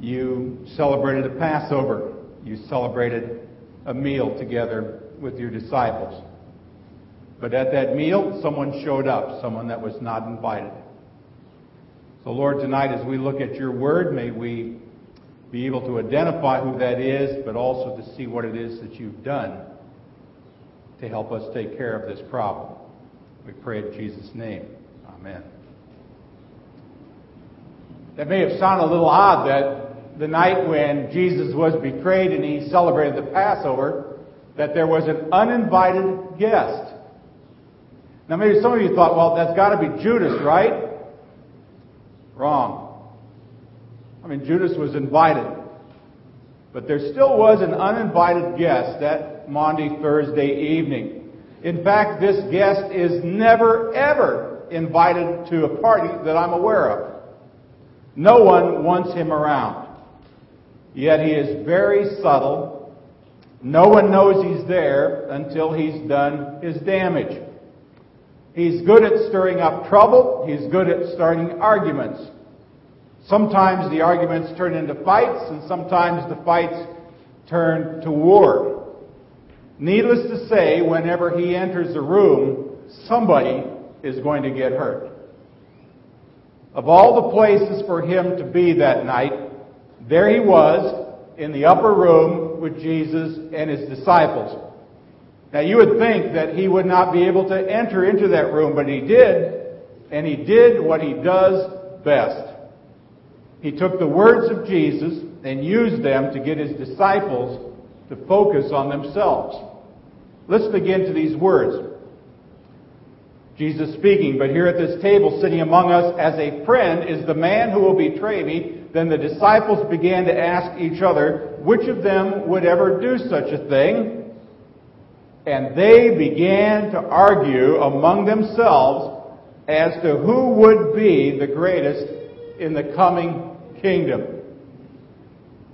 You celebrated a Passover. You celebrated a meal together with your disciples. But at that meal, someone showed up, someone that was not invited. So Lord, tonight as we look at your word, may we be able to identify who that is, but also to see what it is that you've done to help us take care of this problem. We pray in Jesus' name. Amen. That may have sounded a little odd that the night when Jesus was betrayed and he celebrated the Passover, that there was an uninvited guest. Now maybe some of you thought, well, that's got to be Judas, right? Wrong. I mean, Judas was invited. But there still was an uninvited guest that Maundy Thursday evening. In fact, this guest is never, ever invited to a party that I'm aware of. No one wants him around. Yet he is very subtle. No one knows he's there until he's done his damage. He's good at stirring up trouble. He's good at starting arguments. Sometimes the arguments turn into fights, and sometimes the fights turn to war. Needless to say, whenever he enters a room, somebody is going to get hurt. Of all the places for him to be that night, there he was in the upper room with Jesus and his disciples. Now you would think that he would not be able to enter into that room, but he did, and he did what he does best. He took the words of Jesus and used them to get his disciples to focus on themselves. Let's begin to these words. Jesus speaking, but here at this table sitting among us as a friend is the man who will betray me. Then the disciples began to ask each other, which of them would ever do such a thing? And they began to argue among themselves as to who would be the greatest in the coming kingdom.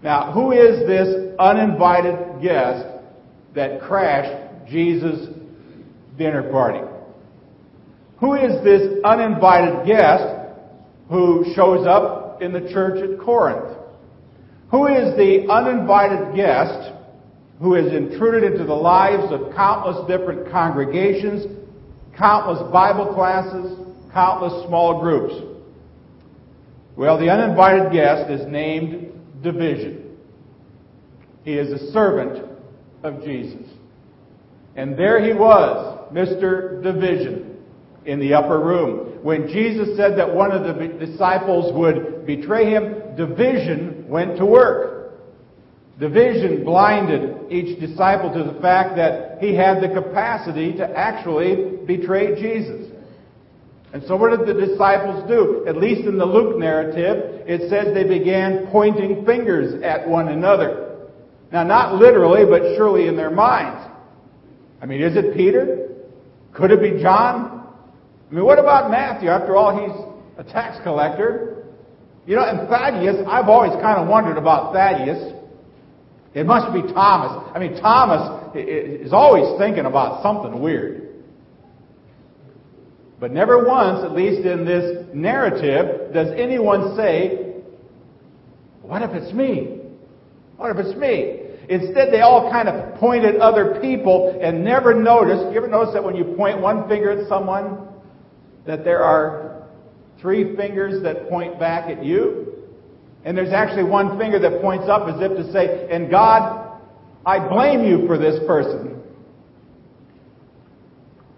Now, who is this uninvited guest that crashed Jesus' dinner party? Who is this uninvited guest who shows up in the church at Corinth? Who is the uninvited guest who has intruded into the lives of countless different congregations, countless Bible classes, countless small groups? Well, the uninvited guest is named Division. He is a servant of Jesus. And there he was, Mr. Division, in the upper room. When Jesus said that one of the disciples would betray him, division went to work. Division blinded each disciple to the fact that he had the capacity to actually betray Jesus. And so what did the disciples do? At least in the Luke narrative, it says they began pointing fingers at one another. Now, not literally, but surely in their minds. I mean, is it Peter? Could it be John? I mean, what about Matthew? After all, he's a tax collector. You know, and Thaddeus, I've always kind of wondered about Thaddeus. It must be Thomas. I mean, Thomas is always thinking about something weird. But never once, at least in this narrative, does anyone say, what if it's me? What if it's me? Instead, they all kind of point at other people and never noticed. You ever notice that when you point one finger at someone, that there are three fingers that point back at you? And there's actually one finger that points up as if to say, and God, I blame you for this person.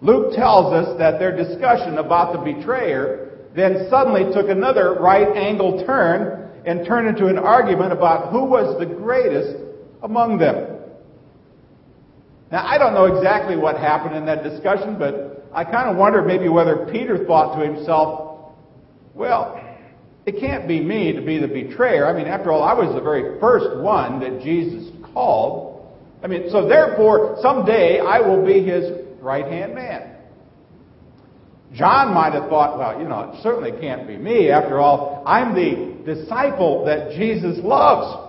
Luke tells us that their discussion about the betrayer then suddenly took another right angle turn and turned into an argument about who was the greatest among them. Now, I don't know exactly what happened in that discussion, but I kind of wonder maybe whether Peter thought to himself, well, it can't be me to be the betrayer. I mean, after all, I was the very first one that Jesus called. I mean, so therefore, someday I will be his right-hand man. John might have thought, well, you know, it certainly can't be me. After all, I'm the disciple that Jesus loves.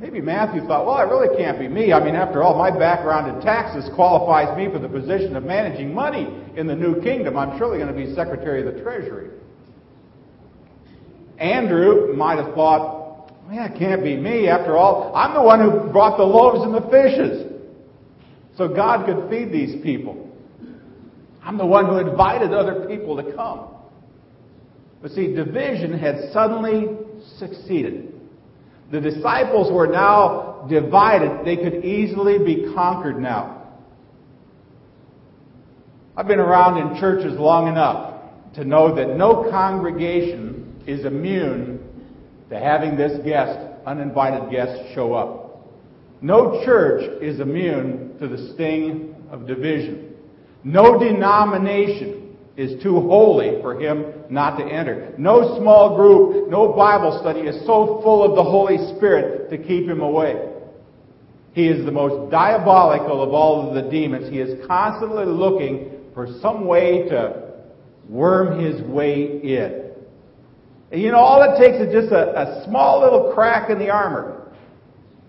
Maybe Matthew thought, well, it really can't be me. I mean, after all, my background in taxes qualifies me for the position of managing money in the new kingdom. I'm surely going to be Secretary of the Treasury. Andrew might have thought, man, it can't be me. After all, I'm the one who brought the loaves and the fishes. So God could feed these people. I'm the one who invited other people to come. But see, division had suddenly succeeded. The disciples were now divided. They could easily be conquered now. I've been around in churches long enough to know that no congregation is immune to having this guest, uninvited guest, show up. No church is immune to the sting of division. No denomination is too holy for him not to enter. No small group, no Bible study is so full of the Holy Spirit to keep him away. He is the most diabolical of all of the demons. He is constantly looking for some way to worm his way in. And you know, all it takes is just a small little crack in the armor.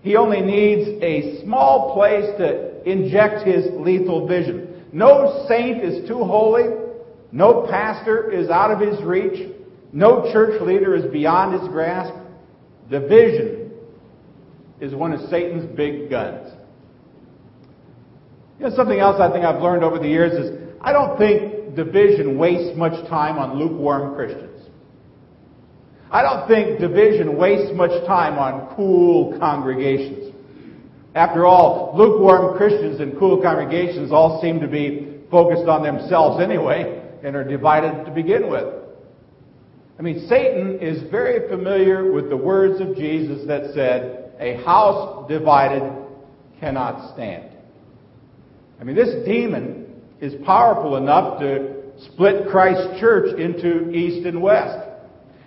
He only needs a small place to inject his lethal vision. No saint is too holy. No pastor is out of his reach. No church leader is beyond his grasp. Division is one of Satan's big guns. You know, something else I think I've learned over the years is I don't think division wastes much time on lukewarm Christians. I don't think division wastes much time on cool congregations. After all, lukewarm Christians and cool congregations all seem to be focused on themselves anyway and are divided to begin with. I mean, Satan is very familiar with the words of Jesus that said, "A house divided cannot stand." I mean, this demon is powerful enough to split Christ's church into East and West.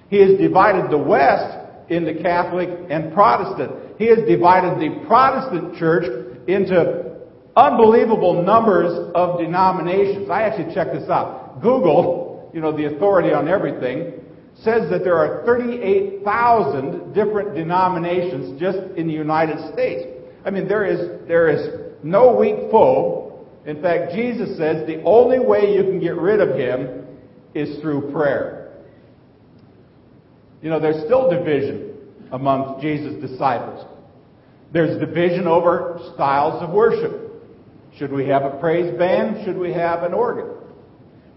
He has divided the West into Catholic and Protestant. He has divided the Protestant church into unbelievable numbers of denominations. I actually checked this out. Google, you know, the authority on everything, says that there are 38,000 different denominations just in the United States. I mean, there is no weak foe. In fact, Jesus says the only way you can get rid of him is through prayer. You know, there's still division amongst Jesus' disciples. There's division over styles of worship. Should we have a praise band? Should we have an organ?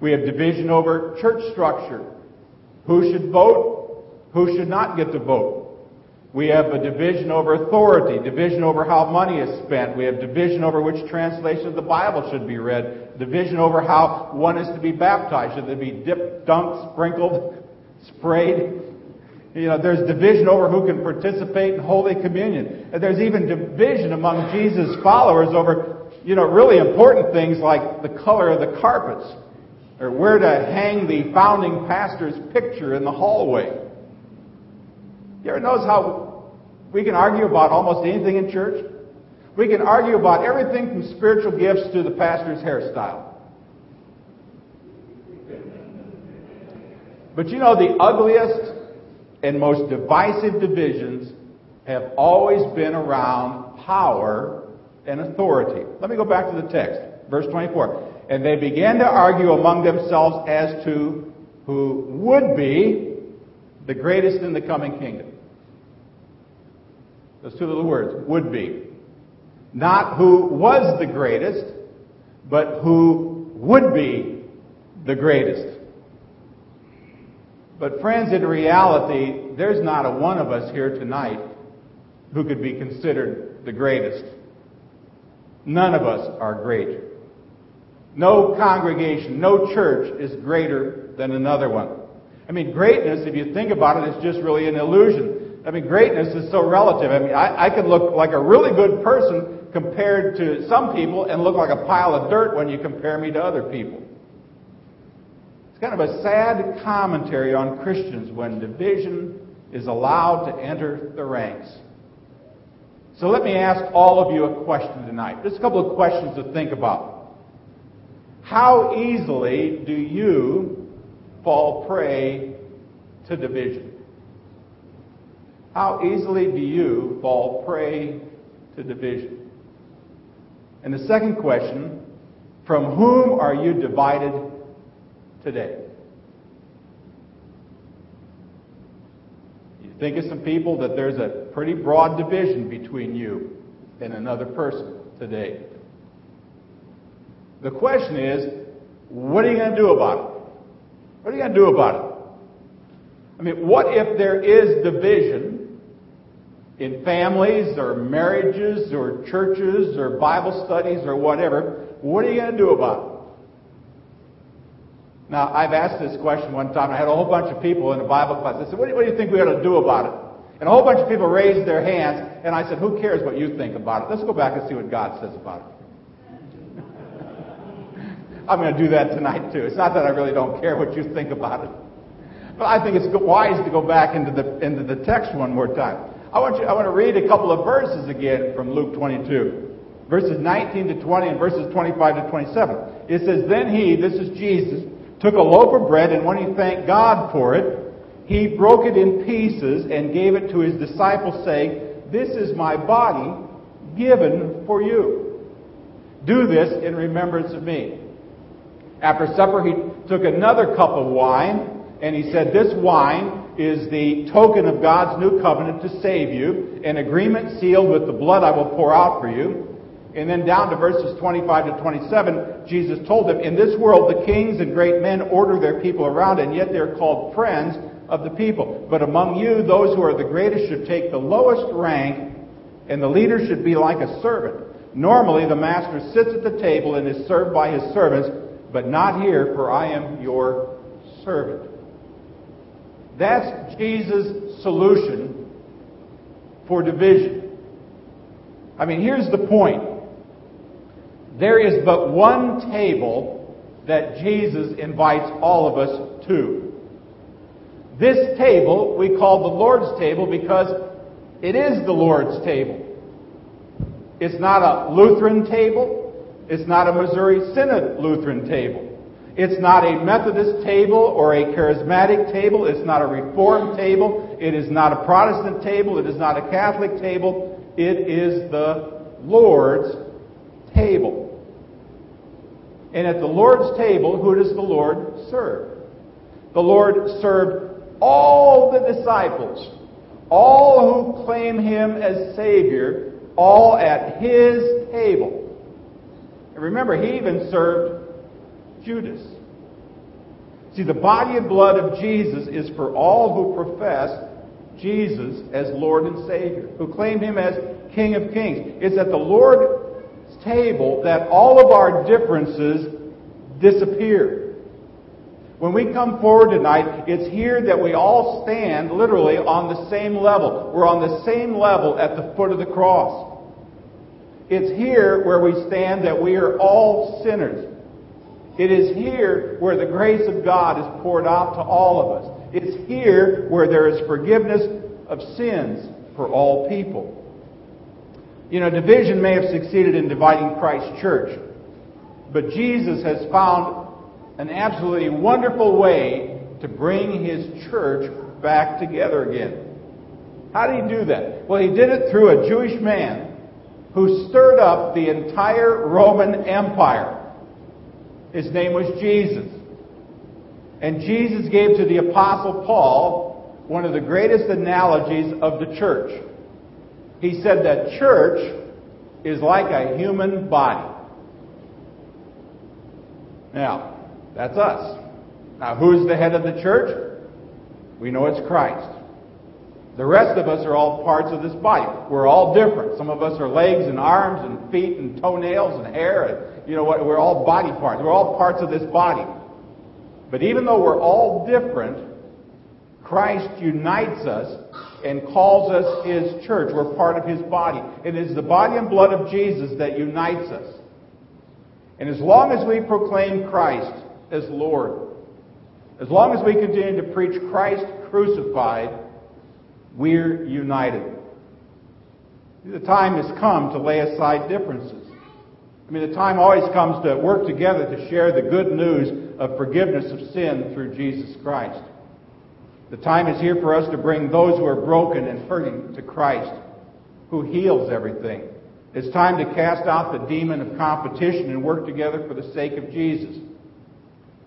We have division over church structure. Who should vote? Who should not get to vote? We have a division over authority, division over how money is spent. We have division over which translation of the Bible should be read, division over how one is to be baptized. Should they be dipped, dunked, sprinkled, sprayed? You know, there's division over who can participate in Holy Communion. And there's even division among Jesus' followers over, you know, really important things like the color of the carpets, or where to hang the founding pastor's picture in the hallway. You ever notice how we can argue about almost anything in church? We can argue about everything from spiritual gifts to the pastor's hairstyle. But you know, the ugliest and most divisive divisions have always been around power and authority. Let me go back to the text, verse 24. And they began to argue among themselves as to who would be the greatest in the coming kingdom. Those two little words, would be. Not who was the greatest, but who would be the greatest. But friends, in reality, there's not a one of us here tonight who could be considered the greatest. None of us are great. No congregation, no church is greater than another one. I mean, greatness, if you think about it, is just really an illusion. I mean, greatness is so relative. I mean, I can look like a really good person compared to some people and look like a pile of dirt when you compare me to other people. It's kind of a sad commentary on Christians when division is allowed to enter the ranks. So let me ask all of you a question tonight. Just a couple of questions to think about. How easily do you fall prey to division? How easily do you fall prey to division? And the second question, from whom are you divided today? Think of some people that there's a pretty broad division between you and another person today. The question is, what are you going to do about it? What are you going to do about it? I mean, what if there is division in families or marriages or churches or Bible studies or whatever? What are you going to do about it? Now, I've asked this question one time. I had a whole bunch of people in a Bible class. I said, what do you think we ought to do about it? And a whole bunch of people raised their hands, and I said, who cares what you think about it? Let's go back and see what God says about it. I'm going to do that tonight, too. It's not that I really don't care what you think about it. But I think it's wise to go back into the text one more time. I want to read a couple of verses again from Luke 22. Verses 19 to 20 and verses 25 to 27. It says, then he, this is Jesus, took a loaf of bread, and when he thanked God for it, he broke it in pieces and gave it to his disciples, saying, this is my body given for you. Do this in remembrance of me. After supper, he took another cup of wine, and he said, this wine is the token of God's new covenant to save you, an agreement sealed with the blood I will pour out for you. And then down to verses 25 to 27, Jesus told them, in this world the kings and great men order their people around, and yet they are called friends of the people. But among you, those who are the greatest should take the lowest rank, and the leader should be like a servant. Normally, the master sits at the table and is served by his servants, but not here, for I am your servant. That's Jesus' solution for division. I mean, here's the point. There is but one table that Jesus invites all of us to. This table we call the Lord's table because it is the Lord's table. It's not a Lutheran table. It's not a Missouri Synod Lutheran table. It's not a Methodist table or a Charismatic table. It's not a Reformed table. It is not a Protestant table. It is not a Catholic table. It is the Lord's table. And at the Lord's table, who does the Lord serve? The Lord served all the disciples, all who claim Him as Savior, all at His table. And remember, he even served Judas. See, the body and blood of Jesus is for all who profess Jesus as Lord and Savior, who claim Him as King of Kings. It's at the Lord's table that all of our differences disappear. When we come forward tonight, it's here that we all stand literally on the same level. We're on the same level at the foot of the cross. It's here where we stand that we are all sinners. It is here where the grace of God is poured out to all of us. It's here where there is forgiveness of sins for all people. You know, division may have succeeded in dividing Christ's church, but Jesus has found an absolutely wonderful way to bring His church back together again. How did He do that? Well, He did it through a Jewish man who stirred up the entire Roman Empire. His name was Jesus. And Jesus gave to the Apostle Paul one of the greatest analogies of the church. He said that church is like a human body. Now, that's us. Now, who's the head of the church? We know it's Christ. The rest of us are all parts of this body. We're all different. Some of us are legs and arms and feet and toenails and hair. And, you know what? We're all body parts. We're all parts of this body. But even though we're all different, Christ unites us and calls us His church. We're part of His body. It is the body and blood of Jesus that unites us. And as long as we proclaim Christ as Lord, as long as we continue to preach Christ crucified, we're united. The time has come to lay aside differences. I mean, the time always comes to work together to share the good news of forgiveness of sin through Jesus Christ. The time is here for us to bring those who are broken and hurting to Christ, who heals everything. It's time to cast out the demon of competition and work together for the sake of Jesus.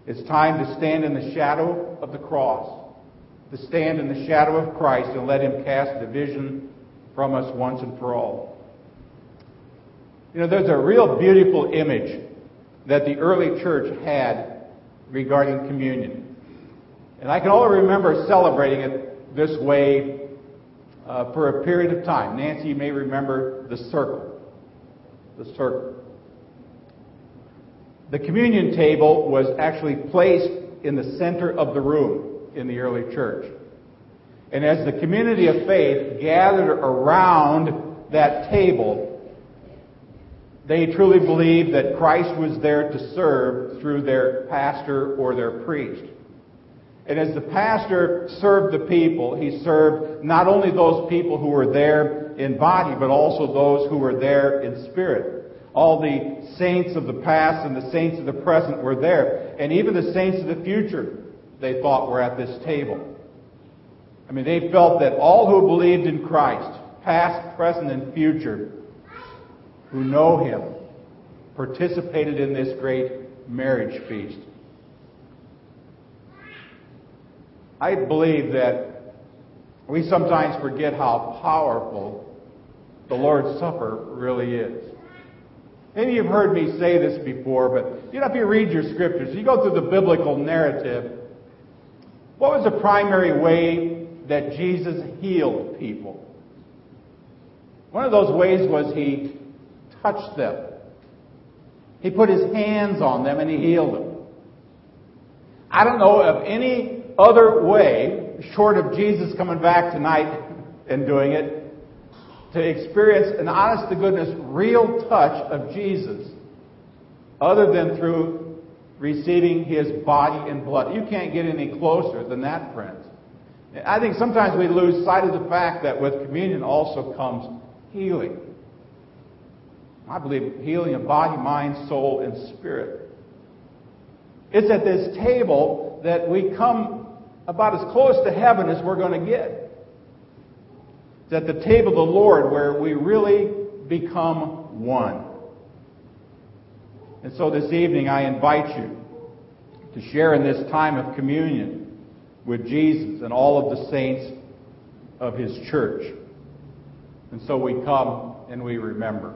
It's time to stand in the shadow of the cross. to stand in the shadow of Christ and let him cast division from us once and for all. You know, there's a real beautiful image that the early church had regarding communion. And I can only remember celebrating it this way for a period of time. Nancy, you may remember the circle. The circle. The communion table was actually placed in the center of the room in the early church. And as the community of faith gathered around that table, they truly believed that Christ was there to serve through their pastor or their priest. And as the pastor served the people, he served not only those people who were there in body, but also those who were there in spirit. All the saints of the past and the saints of the present were there. And even the saints of the future, they thought, were at this table. I mean, they felt that all who believed in Christ, past, present, and future, who know him, participated in this great marriage feast. I believe that we sometimes forget how powerful the Lord's Supper really is. Maybe you've heard me say this before, but you know, if you read your scriptures, you go through the biblical narrative, what was the primary way that Jesus healed people? One of those ways was he touched them. He put his hands on them and he healed them. I don't know of any other way, short of Jesus coming back tonight and doing it, to experience an honest-to-goodness, real touch of Jesus other than through receiving his body and blood. You can't get any closer than that, friends. I think sometimes we lose sight of the fact that with communion also comes healing. I believe healing of body, mind, soul, and spirit. It's at this table that we come about as close to heaven as we're going to get. It's at the table of the Lord where we really become one. And so this evening I invite you to share in this time of communion with Jesus and all of the saints of his church. And so we come and we remember.